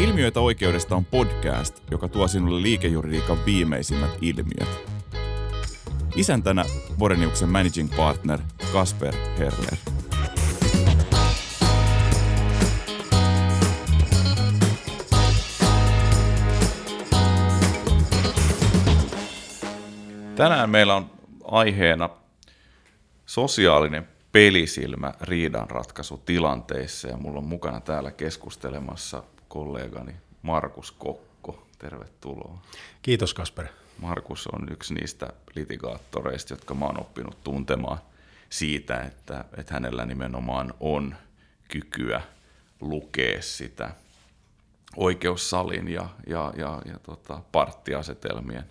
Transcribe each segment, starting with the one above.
Ilmiöitä oikeudesta on podcast, joka tuo sinulle liikejuridiikan viimeisimmät ilmiöt. Isäntänä Boreniuksen managing partner Kasper Herner. Tänään meillä on aiheena sosiaalinen pelisilmä riidanratkaisutilanteissa ja mulla on mukana täällä keskustelemassa kollegani Markus Kokko. Tervetuloa. Kiitos Kasper. Markus on yksi niistä litigaattoreista, jotka mä oon oppinut tuntemaan siitä, että hänellä nimenomaan on kykyä lukea sitä oikeussalin ja parttiasetelmien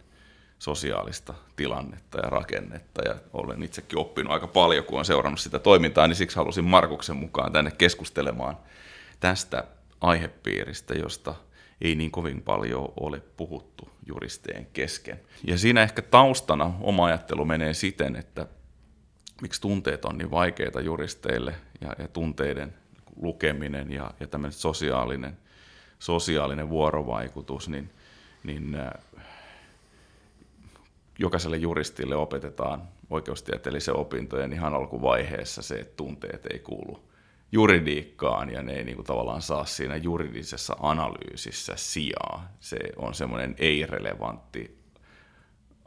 sosiaalista tilannetta ja rakennetta, ja olen itsekin oppinut aika paljon, kun olen seurannut sitä toimintaa, niin siksi halusin Markuksen mukaan tänne keskustelemaan tästä aihepiiristä, josta ei niin kovin paljon ole puhuttu juristien kesken. Ja siinä ehkä taustana oma ajattelu menee siten, että miksi tunteet on niin vaikeita juristeille, ja tunteiden lukeminen ja tämmöinen sosiaalinen vuorovaikutus, niin jokaiselle juristille opetetaan oikeustieteellisen opintojen ihan alkuvaiheessa se, että tunteet ei kuulu juridiikkaan ja ne ei niin kuin tavallaan saa siinä juridisessa analyysissä sijaa. Se on semmoinen ei-relevantti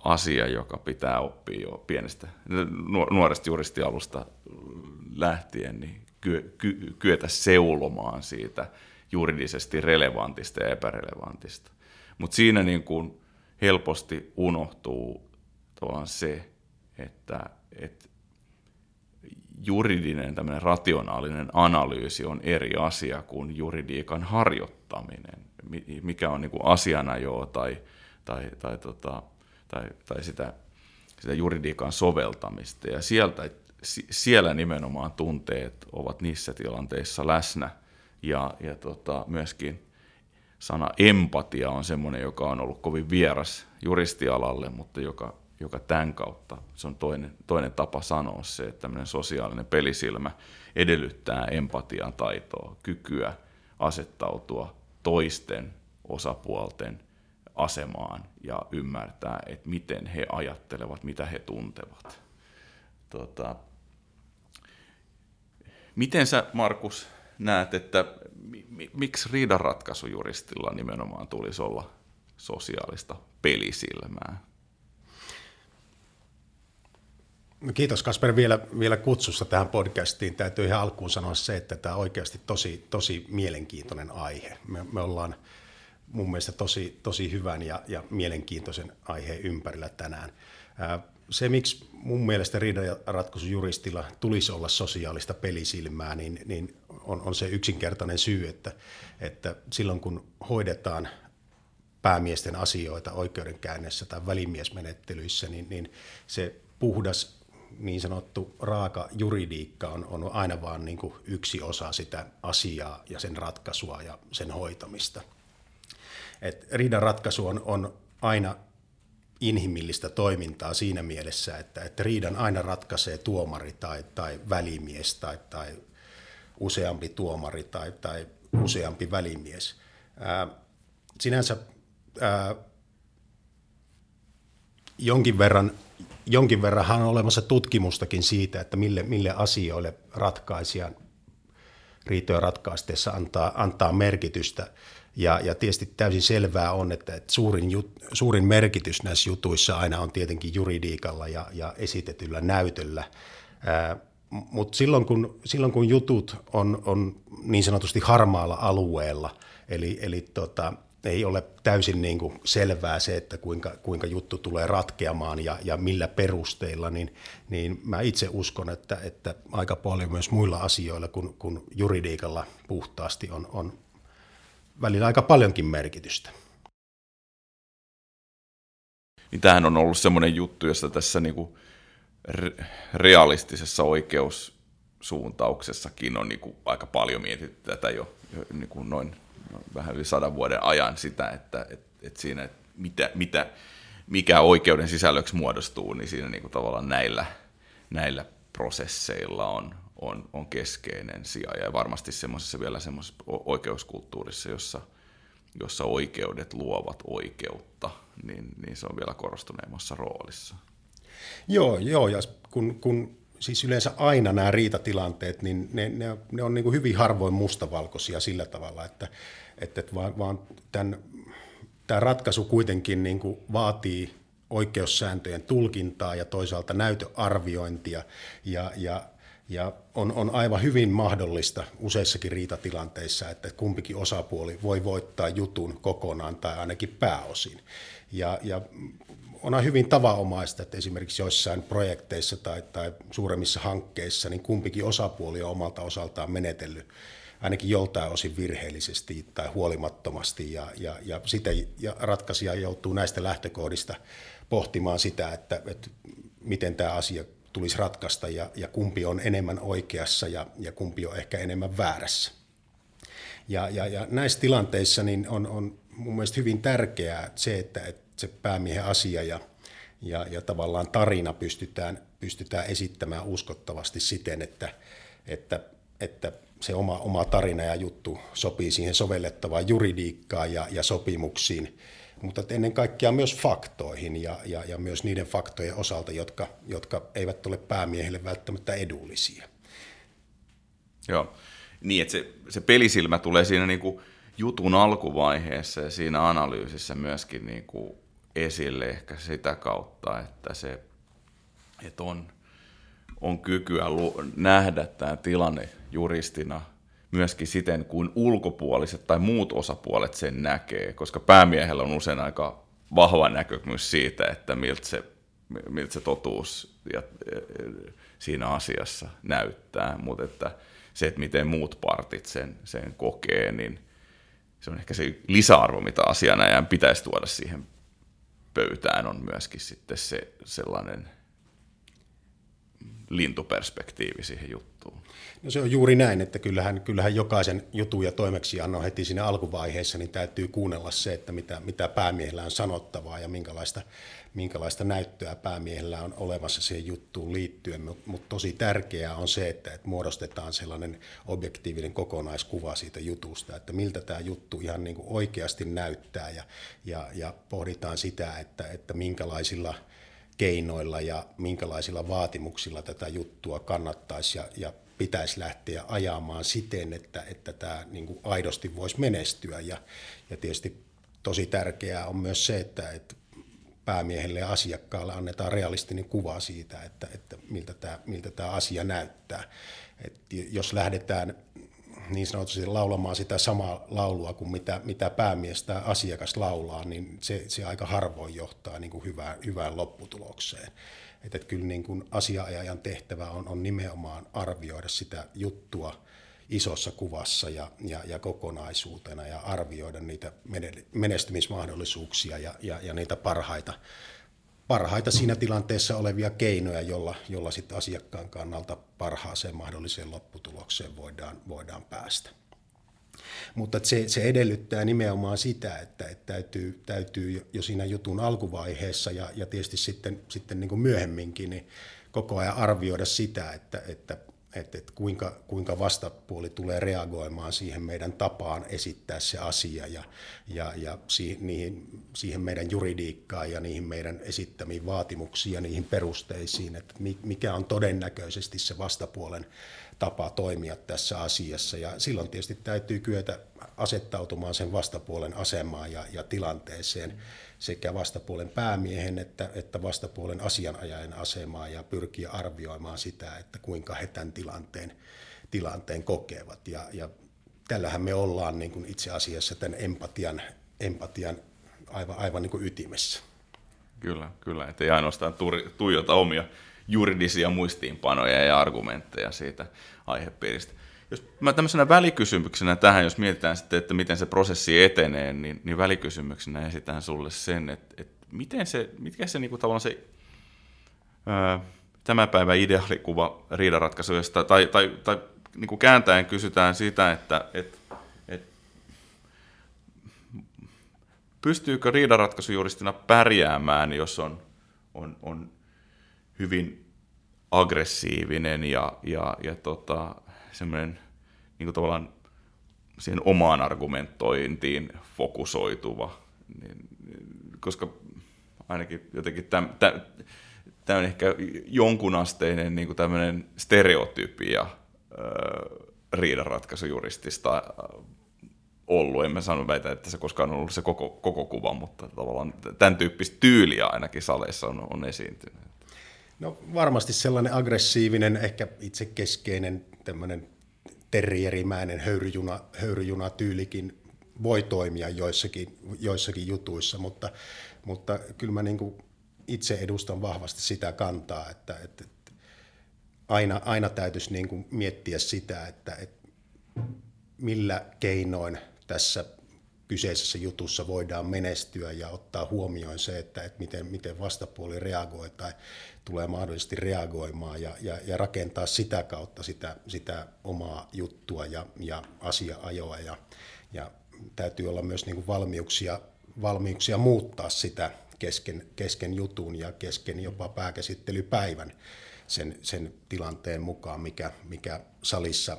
asia, joka pitää oppia jo pienestä, nuoresta juristialusta lähtien, niin kyetä seulomaan siitä juridisesti relevantista ja epärelevantista. Mutta siinä niin kuin helposti unohtuu tavallaan se, että juridinen, tämmöinen rationaalinen analyysi on eri asia kuin juridiikan harjoittaminen, mikä on niin kuin asianajoa tai sitä juridiikan soveltamista. Ja siellä nimenomaan tunteet ovat niissä tilanteissa läsnä ja myöskin sana empatia on semmoinen, joka on ollut kovin vieras juristialalle, mutta joka tämän kautta, se on toinen tapa sanoa se, että tämmöinen sosiaalinen pelisilmä edellyttää empatian taitoa, kykyä asettautua toisten osapuolten asemaan ja ymmärtää, että miten he ajattelevat, mitä he tuntevat. Miten sä, Markus, näet, että miksi riidanratkaisujuristilla nimenomaan tulisi olla sosiaalista pelisilmää? Kiitos Kasper vielä kutsusta tähän podcastiin. Täytyy ihan alkuun sanoa se, että tämä on oikeasti tosi mielenkiintoinen aihe. Me ollaan mun mielestä tosi hyvän ja mielenkiintoisen aiheen ympärillä tänään. Se, miksi mun mielestä riidanratkaisujuristilla tulisi olla sosiaalista pelisilmää, niin on se yksinkertainen syy, että silloin kun hoidetaan päämiesten asioita oikeudenkäynnissä tai välimiesmenettelyissä, niin se puhdas niin sanottu raaka juridiikka on aina vaan niin kuin yksi osa sitä asiaa ja sen ratkaisua ja sen hoitamista. Riidanratkaisu on aina inhimillistä toimintaa siinä mielessä, että riidan aina ratkaisee tuomari tai välimies tai useampi tuomari tai useampi välimies. Sinänsä jonkin verranhan on olemassa tutkimustakin siitä, että mille asioille ratkaisijan riitoja ratkaisteessa antaa merkitystä. Ja tietysti täysin selvää on, että suurin merkitys näissä jutuissa aina on tietenkin juridiikalla ja esitetyllä näytöllä. Mutta silloin kun jutut on niin sanotusti harmaalla alueella, eli ei ole täysin niin kuin selvää se, että kuinka juttu tulee ratkeamaan ja millä perusteilla, niin mä itse uskon, että aika paljon myös muilla asioilla kun juridiikalla puhtaasti on välillä aika paljonkin merkitystä. Tämähän on ollut semmoinen juttu, jossa tässä niinku realistisessa oikeussuuntauksessakin on niinku aika paljon mietitty tätä jo niinku noin vähän yli 100 vuoden ajan sitä, että siinä että mikä oikeuden sisällöksi muodostuu, niin siinä niinku tavallaan näillä prosesseilla on keskeinen sija, ja varmasti semmoisessa vielä semmoisessa oikeuskulttuurissa, jossa jossa oikeudet luovat oikeutta, niin se on vielä korostuneemmassa roolissa. Joo, ja kun siis yleensä aina nämä riitatilanteet, niin ne on niin kuin hyvin harvoin mustavalkoisia sillä tavalla, että vaan tämä ratkaisu kuitenkin niin kuin vaatii oikeussääntöjen tulkintaa ja toisaalta näytöarviointia, ja on aivan hyvin mahdollista useissakin riitatilanteissa, että kumpikin osapuoli voi voittaa jutun kokonaan tai ainakin pääosin. Ja on hyvin tavanomaista, että esimerkiksi joissain projekteissa tai suuremmissa hankkeissa niin kumpikin osapuoli on omalta osaltaan menetellyt ainakin joltain osin virheellisesti tai huolimattomasti, ja siten ratkaisija joutuu näistä lähtökohdista pohtimaan sitä, että miten tämä asia tulisi ratkaista ja kumpi on enemmän oikeassa ja kumpi on ehkä enemmän väärässä. Ja näissä tilanteissa niin on mun mielestä hyvin tärkeää se, että se päämiehen asia ja tavallaan tarina pystytään esittämään uskottavasti siten, että se oma tarina ja juttu sopii siihen sovellettavaan juridiikkaan ja sopimuksiin, mutta ennen kaikkea myös faktoihin ja myös niiden faktojen osalta, jotka eivät ole päämiehelle välttämättä edullisia. Joo, niin että se pelisilmä tulee siinä niinku jutun alkuvaiheessa ja siinä analyysissä myöskin niinku esille ehkä sitä kautta, että se et on kykyä nähdä tämä tilanne juristina myöskin siten, kuin ulkopuoliset tai muut osapuolet sen näkee, koska päämiehellä on usein aika vahva näkemys siitä, että miltä se totuus siinä asiassa näyttää, mutta että se, että miten muut partit sen kokee, niin se on ehkä se lisäarvo, mitä asianajan pitäisi tuoda siihen pöytään, on myöskin sitten se sellainen lintuperspektiivi siihen juttuun. No se on juuri näin, että kyllähän jokaisen jutun ja toimeksiannon heti siinä alkuvaiheessa niin täytyy kuunnella se, että mitä päämiehellä on sanottavaa ja minkälaista näyttöä päämiehellä on olemassa siihen juttuun liittyen, mutta tosi tärkeää on se, että muodostetaan sellainen objektiivinen kokonaiskuva siitä jutusta, että miltä tämä juttu ihan niin kuin oikeasti näyttää ja pohditaan sitä, että minkälaisilla keinoilla ja minkälaisilla vaatimuksilla tätä juttua kannattaisi ja pitäisi lähteä ajamaan siten, että tämä niin kuin aidosti voisi menestyä. Ja tietysti tosi tärkeää on myös se, että päämiehelle ja asiakkaalle annetaan realistinen kuva siitä, että miltä tämä asia näyttää. Et jos lähdetään niin sanotusti laulamaan sitä samaa laulua kuin mitä päämies tai asiakas laulaa, niin se aika harvoin johtaa niin kuin hyvään lopputulokseen. Että kyllä niin kuin asianajajan tehtävä on nimenomaan arvioida sitä juttua isossa kuvassa ja kokonaisuutena ja arvioida niitä menestymismahdollisuuksia ja niitä parhaita siinä tilanteessa olevia keinoja, jolla sit asiakkaan kannalta parhaaseen mahdolliseen lopputulokseen voidaan päästä. Mutta se edellyttää nimenomaan sitä, että täytyy jo siinä jutun alkuvaiheessa ja tietysti sitten niin kuin myöhemminkin niin koko ajan arvioida sitä, että kuinka vastapuoli tulee reagoimaan siihen meidän tapaan esittää se asia ja siihen meidän juridiikkaan ja niihin meidän esittämiin vaatimuksiin ja niihin perusteisiin, että mikä on todennäköisesti se vastapuolen tapa toimia tässä asiassa. Ja silloin tietysti täytyy kyetä asettautumaan sen vastapuolen asemaan ja tilanteeseen sekä vastapuolen päämiehen että vastapuolen asianajajan asemaan ja pyrkiä arvioimaan sitä, että kuinka he tämän tilanteen kokevat. Ja tällähän me ollaan niin kuin itse asiassa tämän empatian aivan niin kuin ytimessä. Kyllä, ettei ainoastaan tuijota omia juridisia muistiinpanoja ja argumentteja siitä aihepiiristä. Jos mä tämmöisenä välikysymyksenä tähän, jos mietitään sitten, että miten se prosessi etenee, niin välikysymyksenä esitän sulle sen, että mitkä se niinku tavallaan se tämän päivän ideaalikuva riidanratkaisuista, tai niinku kääntäen kysytään sitä, että pystyykö riidanratkaisujuristina pärjäämään, jos on hyvin aggressiivinen ja semmoinen niin kuin tavallaan siihen omaan argumentointiin fokusoituva, niin, koska ainakin jotenkin tämä on ehkä jonkunasteinen niin kuin tämmöinen stereotypia riidanratkaisujuristista ollut. En mä sano väitä, että se koskaan on ollut se koko kuva, mutta tavallaan tämän tyyppistä tyyliä ainakin saleissa on esiintynyt. No varmasti sellainen aggressiivinen, ehkä itsekeskeinen, tämmöinen terrierimäinen höyryjunatyylikin voi toimia joissakin jutuissa, mutta kyllä mä niin kuin itse edustan vahvasti sitä kantaa, että aina täytyisi niin kuin miettiä sitä, että millä keinoin tässä kyseisessä jutussa voidaan menestyä ja ottaa huomioon se, että miten vastapuoli reagoi tai tulee mahdollisesti reagoimaan ja rakentaa sitä kautta sitä omaa juttua ja asiaajoa ja täytyy olla myös niin kuin valmiuksia muuttaa sitä kesken jutun ja kesken jopa pääkäsittelypäivän sen tilanteen mukaan, mikä salissa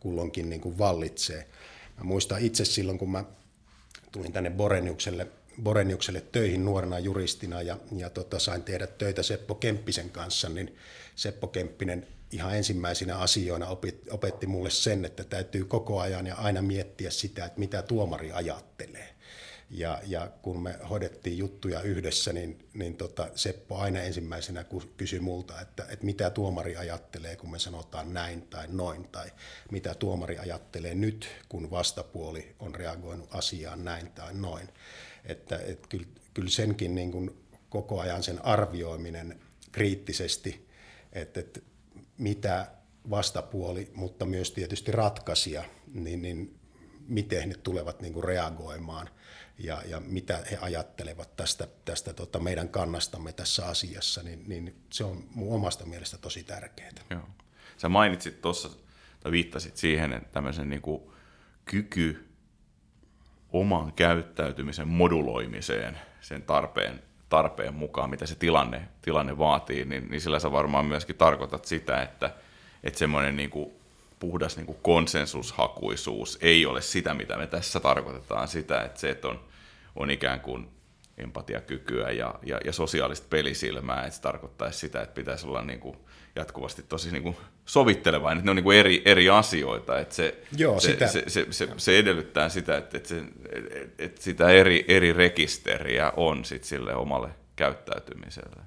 kulloinkin niin kuin vallitsee. Mä muistan itse silloin, kun mä tulin tänne Boreniukselle töihin nuorena juristina ja sain tehdä töitä Seppo Kemppisen kanssa, niin Seppo Kemppinen ihan ensimmäisinä asioina opetti mulle sen, että täytyy koko ajan ja aina miettiä sitä, että mitä tuomari ajattelee. Ja kun me hoidettiin juttuja yhdessä, niin Seppo aina ensimmäisenä kysyi multa, että mitä tuomari ajattelee, kun me sanotaan näin tai noin, tai mitä tuomari ajattelee nyt, kun vastapuoli on reagoinut asiaan näin tai noin. Että kyllä senkin niin kuin koko ajan sen arvioiminen kriittisesti, että mitä vastapuoli, mutta myös tietysti ratkaisija, niin miten ne tulevat niin kuin reagoimaan. Ja mitä he ajattelevat tästä meidän kannastamme tässä asiassa, niin se on mun omasta mielestä tosi tärkeää. Joo. Sä mainitsit tuossa, tai viittasit siihen, että tämmöisen niin kuin kyky oman käyttäytymisen moduloimiseen sen tarpeen mukaan, mitä se tilanne vaatii, niin sillä sä varmaan myöskin tarkoitat sitä, että semmoinen niin kuin puhdas niin kuin konsensushakuisuus ei ole sitä, mitä me tässä tarkoitetaan, sitä, että se että on ikään kuin empatiakykyä ja sosiaalista pelisilmää, että se tarkoittaisi sitä, että pitäisi olla niin kuin jatkuvasti tosi niin kuin sovittelevainen, että ne on niin kuin eri asioita, että se edellyttää sitä, että sitä eri rekisteriä on sit sille omalle käyttäytymiselle.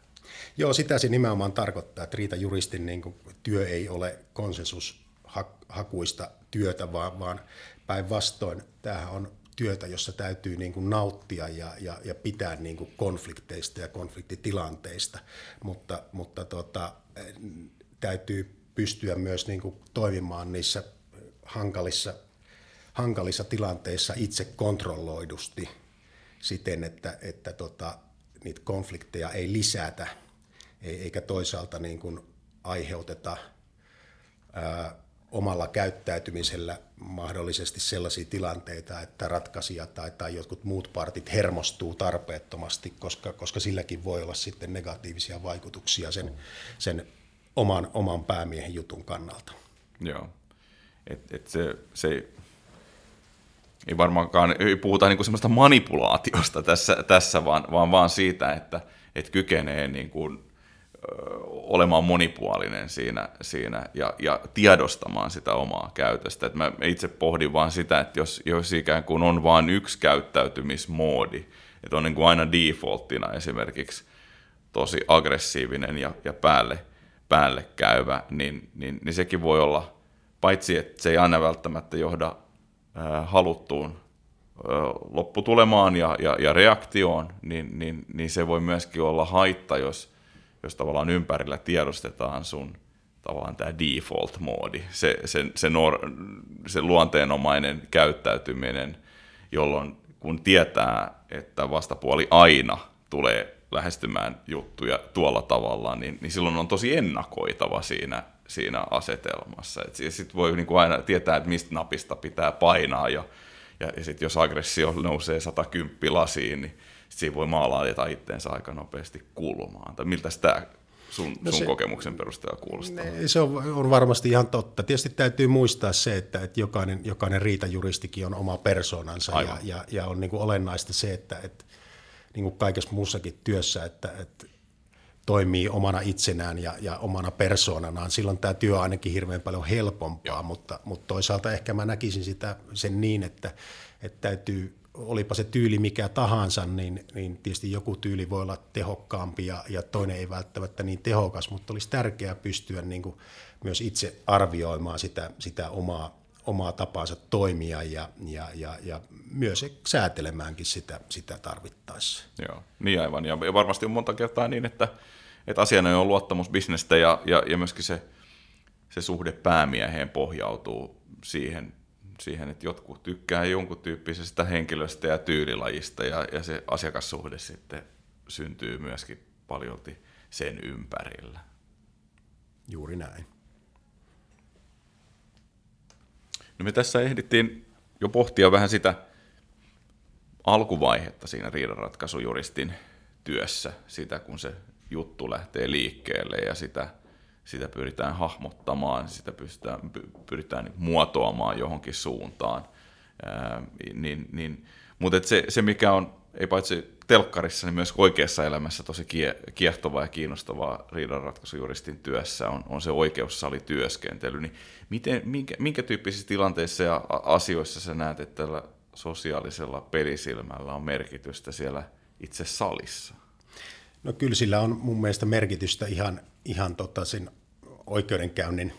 Joo, sitä se nimenomaan tarkoittaa, että riitajuristin niin kuin työ ei ole konsensushakuista työtä, vaan päinvastoin tämähän on työtä, jossa täytyy niin kuin nauttia ja pitää niin kuin konflikteista ja konfliktitilanteista, mutta täytyy pystyä myös niin kuin toimimaan niissä hankalissa tilanteissa itse kontrolloidusti siten, että niitä konflikteja ei lisätä eikä toisaalta niin kuin aiheuteta omalla käyttäytymisellä mahdollisesti sellaisia tilanteita, että ratkaisija tai jotkut muut partit hermostuu tarpeettomasti, koska silläkin voi olla sitten negatiivisia vaikutuksia sen oman päämiehen jutun kannalta. Joo, se ei varmaankaan ei puhuta niinku semmoista manipulaatiosta tässä vaan siitä, että kykenee niin kuin olemaan monipuolinen siinä ja tiedostamaan sitä omaa käytöstä. Et mä itse pohdin vaan sitä, että jos ikään kuin on vain yksi käyttäytymismoodi, että on niin kuin aina defaulttina esimerkiksi tosi aggressiivinen ja päälle käyvä, niin sekin voi olla, paitsi että se ei aina välttämättä johda haluttuun lopputulemaan ja reaktioon, niin se voi myöskin olla haitta, jos tavallaan ympärillä tiedostetaan sun tavallaan tämä default-moodi, se luonteenomainen käyttäytyminen, jolloin kun tietää, että vastapuoli aina tulee lähestymään juttuja tuolla tavalla, niin silloin on tosi ennakoitava siinä asetelmassa. Sitten voi niinku aina tietää, että mistä napista pitää painaa, ja sitten jos aggressio nousee 110 lasiin, niin siinä voi maalaa itseensä aika nopeasti kulmaan. Tai miltä tämä sun kokemuksen perusteella kuulostaa? Se on varmasti ihan totta. Tietysti täytyy muistaa se, että jokainen riitajuristikin on oma persoonansa ja on niin kuin olennaista se, että niin kuin kaikessa muussakin työssä, että toimii omana itsenään ja omana persoonanaan. Silloin tämä työ on ainakin hirveän paljon helpompaa, mutta toisaalta ehkä mä näkisin sen niin, että täytyy, olipa se tyyli mikä tahansa, niin tietysti joku tyyli voi olla tehokkaampi ja toinen ei välttämättä niin tehokas, mutta olisi tärkeää pystyä niin kuin myös itse arvioimaan sitä omaa tapaansa toimia ja myös säätelemäänkin sitä tarvittaessa. Joo, niin aivan. Ja varmasti on monta kertaa niin, että asiana on luottamusbisnestä ja myöskin se suhde päämieheen pohjautuu siihen, että jotkut tykkää jonkun tyyppisestä henkilöstä ja tyylilajista ja se asiakassuhde sitten syntyy myöskin paljolti sen ympärillä. Juuri näin. No me tässä ehdittiin jo pohtia vähän sitä alkuvaihetta siinä riidanratkaisujuristin työssä, sitä kun se juttu lähtee liikkeelle ja sitä pyritään hahmottamaan, sitä pyritään muotoamaan johonkin suuntaan. Mutta se mikä on, ei paitsi telkkarissa, niin myös oikeassa elämässä tosi kiehtovaa ja kiinnostavaa riidanratkaisujuristin työssä on se oikeussalityöskentely. Niin minkä tyyppisissä tilanteissa ja asioissa sä näet, että tällä sosiaalisella pelisilmällä on merkitystä siellä itse salissa? No kyllä sillä on mun mielestä merkitystä ihan sen oikeudenkäynnin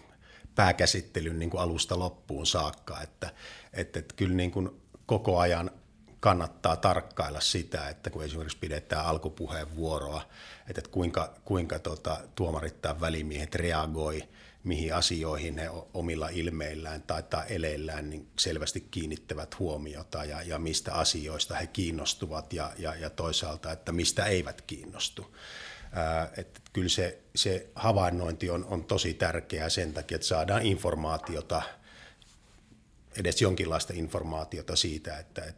pääkäsittelyn niin kuin alusta loppuun saakka, että kyllä niin kuin koko ajan kannattaa tarkkailla sitä, että kun esimerkiksi pidetään alkupuheenvuoroa, että kuinka tuomarit tai välimiehet reagoi, mihin asioihin he omilla ilmeillään tai eleillään niin selvästi kiinnittävät huomiota ja mistä asioista he kiinnostuvat ja toisaalta, että mistä eivät kiinnostu. Että kyllä se havainnointi on tosi tärkeää sen takia, että saadaan informaatiota, edes jonkinlaista informaatiota siitä, että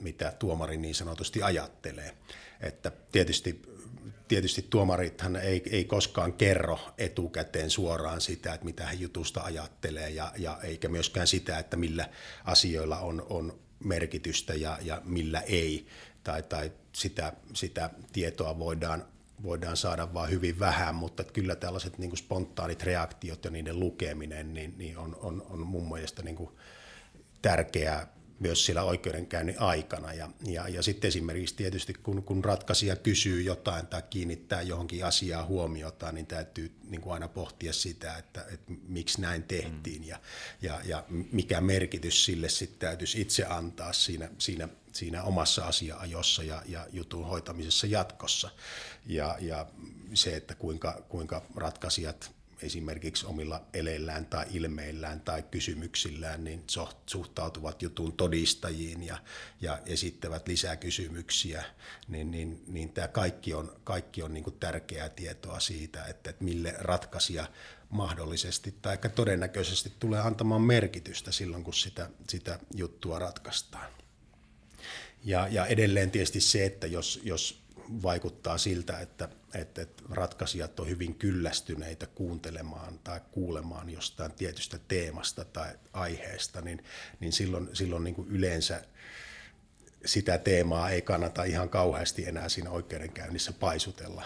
mitä tuomari niin sanotusti ajattelee. Että tietysti tuomarithan ei koskaan kerro etukäteen suoraan sitä, että mitä he jutusta ajattelee, ja eikä myöskään sitä, että millä asioilla on merkitystä ja millä ei, tai sitä tietoa voidaan saada vain hyvin vähän, mutta kyllä tällaiset niin kuin spontaanit reaktiot ja niiden lukeminen niin on mun mielestä niin kuin tärkeää myös siellä oikeudenkäynnin aikana. Ja sitten esimerkiksi tietysti kun ratkaisija kysyy jotain tai kiinnittää johonkin asiaan huomiota, niin täytyy niin kuin aina pohtia sitä, että miksi näin tehtiin ja mikä merkitys sille sitten täytyisi itse antaa siinä omassa asia-ajossa ja jutun hoitamisessa jatkossa. Ja se, että kuinka ratkaisijat esimerkiksi omilla eleillään tai ilmeillään tai kysymyksillään niin suhtautuvat jutun todistajiin ja esittävät lisäkysymyksiä, niin tämä kaikki on niin kuin tärkeää tietoa siitä, että mille ratkaisija mahdollisesti tai todennäköisesti tulee antamaan merkitystä silloin, kun sitä juttua ratkaistaan. Ja edelleen tietysti se, että jos vaikuttaa siltä, että ratkaisijat on hyvin kyllästyneitä kuuntelemaan tai kuulemaan jostain tietystä teemasta tai aiheesta, niin silloin niin kuin yleensä sitä teemaa ei kannata ihan kauheasti enää siinä oikeudenkäynnissä paisutella,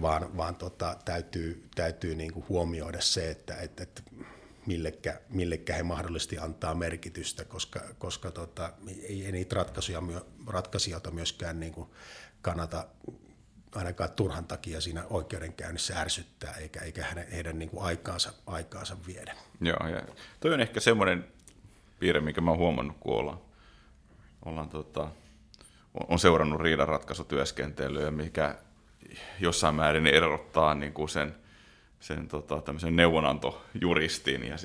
vaan täytyy niin kuin huomioida se, että millekä he mahdollisesti antaa merkitystä, koska ei niitä ratkaisijoita myöskään niin kuin kannata ainakaan turhan takia siinä oikeudenkäynnissä ärsyttää eikä heidän niin kuin aikaansa viedä. Joo, ja toi on ehkä semmoinen piirre, mikä mä oon huomannut, kun on seurannut riidanratkaisutyöskentelyä, mikä jossain määrin erottaa niin kuin sen tämmöisen neuvonantojuristin ja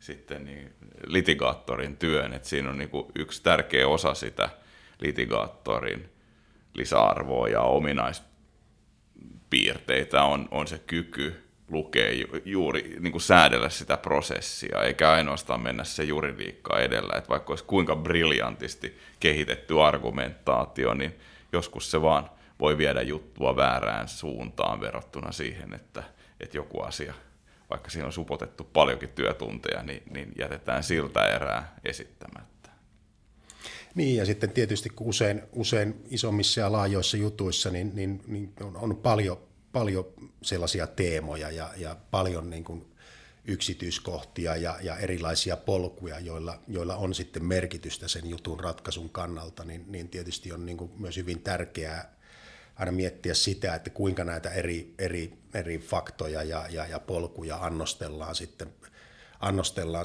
sitten niin litigaattorin työn, että siinä on niin kuin yksi tärkeä osa sitä litigaattorin lisäarvoa ja ominaispiirteitä on se kyky lukea juuri niin kuin säädellä sitä prosessia, eikä ainoastaan mennä se juridiikka edellä, että vaikka olisi kuinka briljantisti kehitetty argumentaatio, niin joskus se vaan voi viedä juttua väärään suuntaan verrattuna siihen, että joku asia, vaikka siinä on supotettu paljonkin työtunteja, niin jätetään siltä erää esittämättä. Niin, ja sitten tietysti kun usein isommissa ja laajoissa jutuissa niin on paljon sellaisia teemoja ja paljon niin kuin yksityiskohtia ja erilaisia polkuja, joilla on sitten merkitystä sen jutun ratkaisun kannalta, niin tietysti on niin kuin myös hyvin tärkeää aina miettiä sitä, että kuinka näitä eri faktoja ja polkuja annostellaan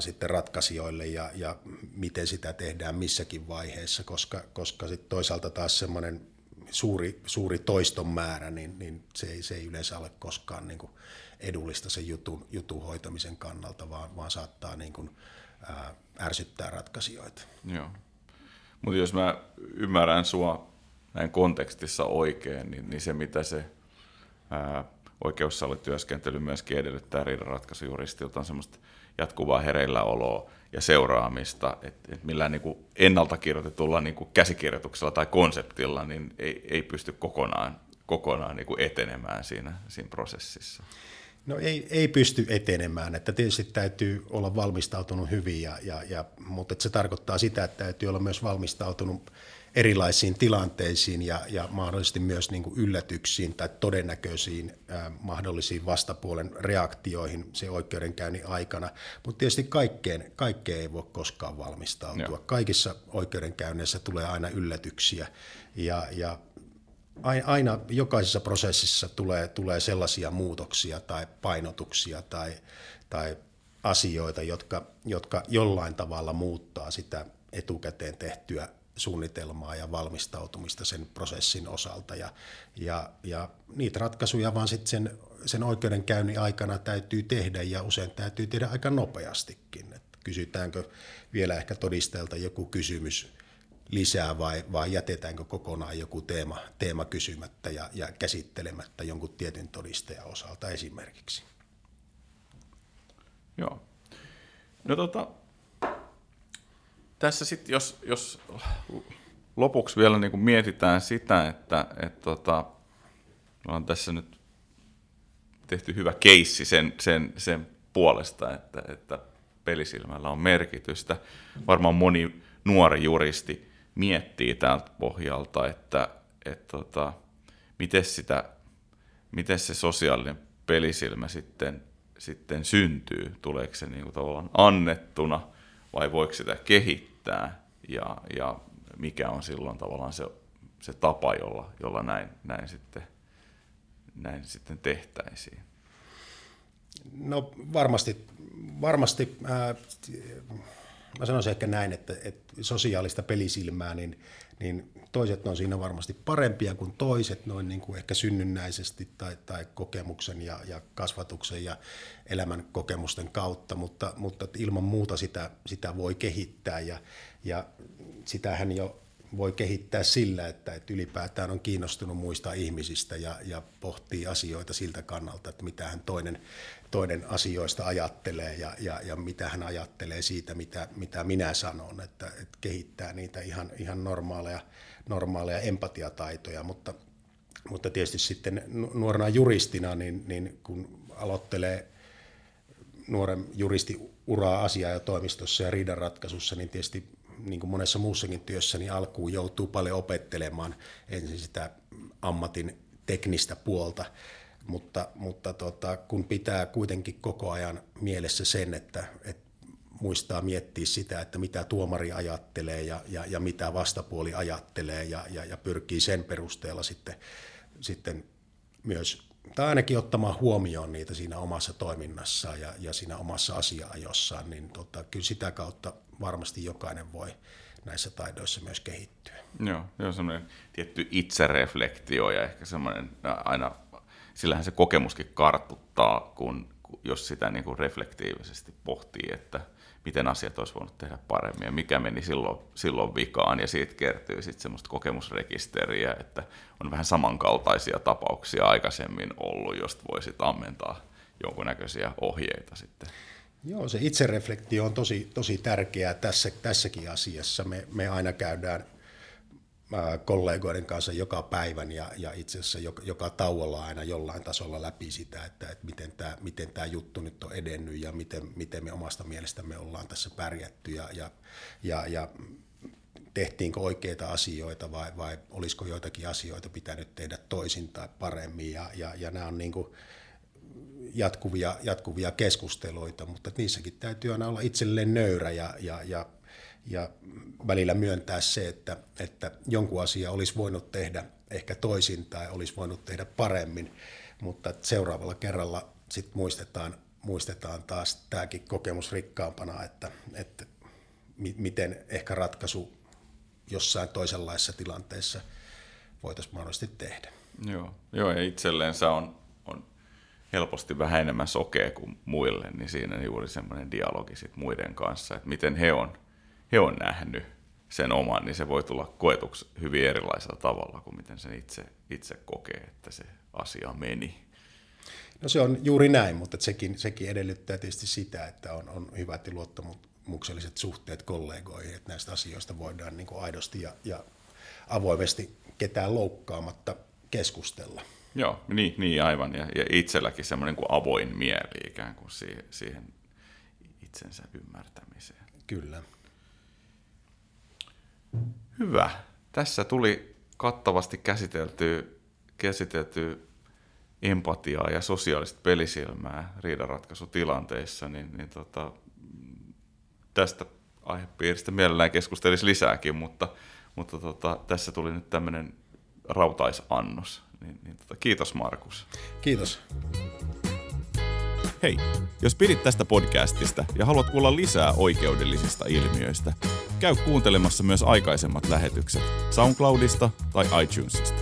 sitten ratkaisijoille ja miten sitä tehdään missäkin vaiheessa, koska sitten toisaalta taas semmoinen suuri toiston määrä, niin se ei yleensä ole koskaan niin kuin edullista sen jutun hoitamisen kannalta, vaan saattaa niin kuin ärsyttää ratkaisijoita. Joo. Mutta jos mä ymmärrän sua näin kontekstissa oikein, niin se mitä se oikeussalityöskentely myöskin edellyttää riidanratkaisujuristilta on semmoista jatkuvaa hereilläoloa ja seuraamista, että millään niin ennalta kirjoitetulla niin käsikirjoituksella tai konseptilla niin ei pysty kokonaan niin etenemään siinä prosessissa. No ei pysty etenemään, että tietysti täytyy olla valmistautunut hyvin, mutta se tarkoittaa sitä, että täytyy olla myös valmistautunut erilaisiin tilanteisiin ja mahdollisesti myös niin kuin yllätyksiin tai todennäköisiin mahdollisiin vastapuolen reaktioihin sen oikeudenkäynnin aikana, mutta tietysti kaikkeen ei voi koskaan valmistautua. Joo. Kaikissa oikeudenkäynneissä tulee aina yllätyksiä ja aina jokaisessa prosessissa tulee sellaisia muutoksia tai painotuksia tai asioita, jotka jollain tavalla muuttaa sitä etukäteen tehtyä suunnitelmaa ja valmistautumista sen prosessin osalta. Ja niitä ratkaisuja vaan sitten sen oikeudenkäynnin aikana täytyy tehdä ja usein täytyy tehdä aika nopeastikin. Et kysytäänkö vielä ehkä todistajalta joku kysymys lisää vai jätetäänkö kokonaan joku teema kysymättä ja käsittelemättä jonkun tietyn todistajan osalta esimerkiksi. Joo. No tässä sitten, jos lopuksi vielä niin kuin mietitään sitä, että on tässä nyt tehty hyvä keissi sen puolesta, että pelisilmällä on merkitystä. Varmaan moni nuori juristi miettii tältä pohjalta, että miten se sosiaalinen pelisilmä sitten syntyy. Tuleeko se niin kuin tavallaan annettuna? Vai voiko sitä kehittää ja mikä on silloin tavallaan se tapa, jolla näin sitten tehtäisiin? No varmasti mä sanoisin ehkä näin, että sosiaalista pelisilmää, niin toiset on siinä varmasti parempia kuin toiset, noin niin kuin ehkä synnynnäisesti tai kokemuksen ja kasvatuksen ja elämän kokemusten kautta, mutta ilman muuta sitä voi kehittää ja sitähän jo voi kehittää sillä, että ylipäätään on kiinnostunut muista ihmisistä ja pohtii asioita siltä kannalta, että mitä hän toinen asioista ajattelee ja mitä hän ajattelee siitä, mitä minä sanon, että kehittää niitä ihan normaaleja empatiataitoja, mutta tietysti sitten nuorena juristina, niin kun aloittelee nuoren juristiuraa asiaa ja toimistossa ja riidanratkaisussa, niin tietysti niin kuin monessa muussakin työssä, niin alkuun joutuu paljon opettelemaan ensin sitä ammatin teknistä puolta, mutta kun pitää kuitenkin koko ajan mielessä sen, että muistaa miettiä sitä, että mitä tuomari ajattelee ja mitä vastapuoli ajattelee ja pyrkii sen perusteella sitten myös, tai ainakin ottamaan huomioon niitä siinä omassa toiminnassaan ja siinä omassa asiaajossaan, niin kyllä sitä kautta varmasti jokainen voi näissä taidoissa myös kehittyä. Joo, semmoinen tietty itsereflektio ja ehkä semmoinen aina, sillähän se kokemuskin kartuttaa, jos sitä niin kuin reflektiivisesti pohtii, että miten asiat olisi voinut tehdä paremmin ja mikä meni silloin vikaan, ja siitä kertyy sitten semmoista kokemusrekisteriä, että on vähän samankaltaisia tapauksia aikaisemmin ollut, josta voi sitten ammentaa jonkunnäköisiä ohjeita sitten. Joo, se itsereflektio on tosi tärkeää tässäkin asiassa. Me aina käydään kollegoiden kanssa joka päivän ja itse asiassa joka tauolla aina jollain tasolla läpi sitä, että miten tämä juttu nyt on edennyt ja miten me omasta mielestämme ollaan tässä pärjätty ja tehtiinkö oikeita asioita vai olisiko joitakin asioita pitänyt tehdä toisin tai paremmin ja nämä on niin kuin jatkuvia keskusteluita, mutta niissäkin täytyy aina olla itselleen nöyrä ja välillä myöntää se, että jonkun asian olisi voinut tehdä ehkä toisin tai olisi voinut tehdä paremmin, mutta seuraavalla kerralla sit muistetaan taas tämäkin kokemus rikkaampana, että miten ehkä ratkaisu jossain toisenlaisessa tilanteessa voitaisiin mahdollisesti tehdä. Joo, ja itselleensä on helposti vähän enemmän sokea kuin muille, niin siinä on juuri semmoinen dialogi sit muiden kanssa, että miten he on nähnyt sen oman, niin se voi tulla koetuksi hyvin erilaisella tavalla kuin miten sen itse kokee, että se asia meni. No se on juuri näin, mutta sekin edellyttää tietysti sitä, että on hyvät ja luottamukselliset suhteet kollegoihin, että näistä asioista voidaan niin kuin aidosti ja avoimesti ketään loukkaamatta keskustella. Joo, niin aivan. Ja itselläkin semmoinen kuin avoin mieli ikään kuin siihen itsensä ymmärtämiseen. Kyllä. Hyvä. Tässä tuli kattavasti käsiteltyä empatiaa ja sosiaalista pelisilmää riidanratkaisutilanteissa, niin tästä aihepiiristä mielellään keskustelisi lisääkin, mutta tässä tuli nyt tämmöinen rautaisannos. Kiitos Markus. Kiitos. Hei, jos pidit tästä podcastista ja haluat kuulla lisää oikeudellisista ilmiöistä, käy kuuntelemassa myös aikaisemmat lähetykset SoundCloudista tai iTunesista.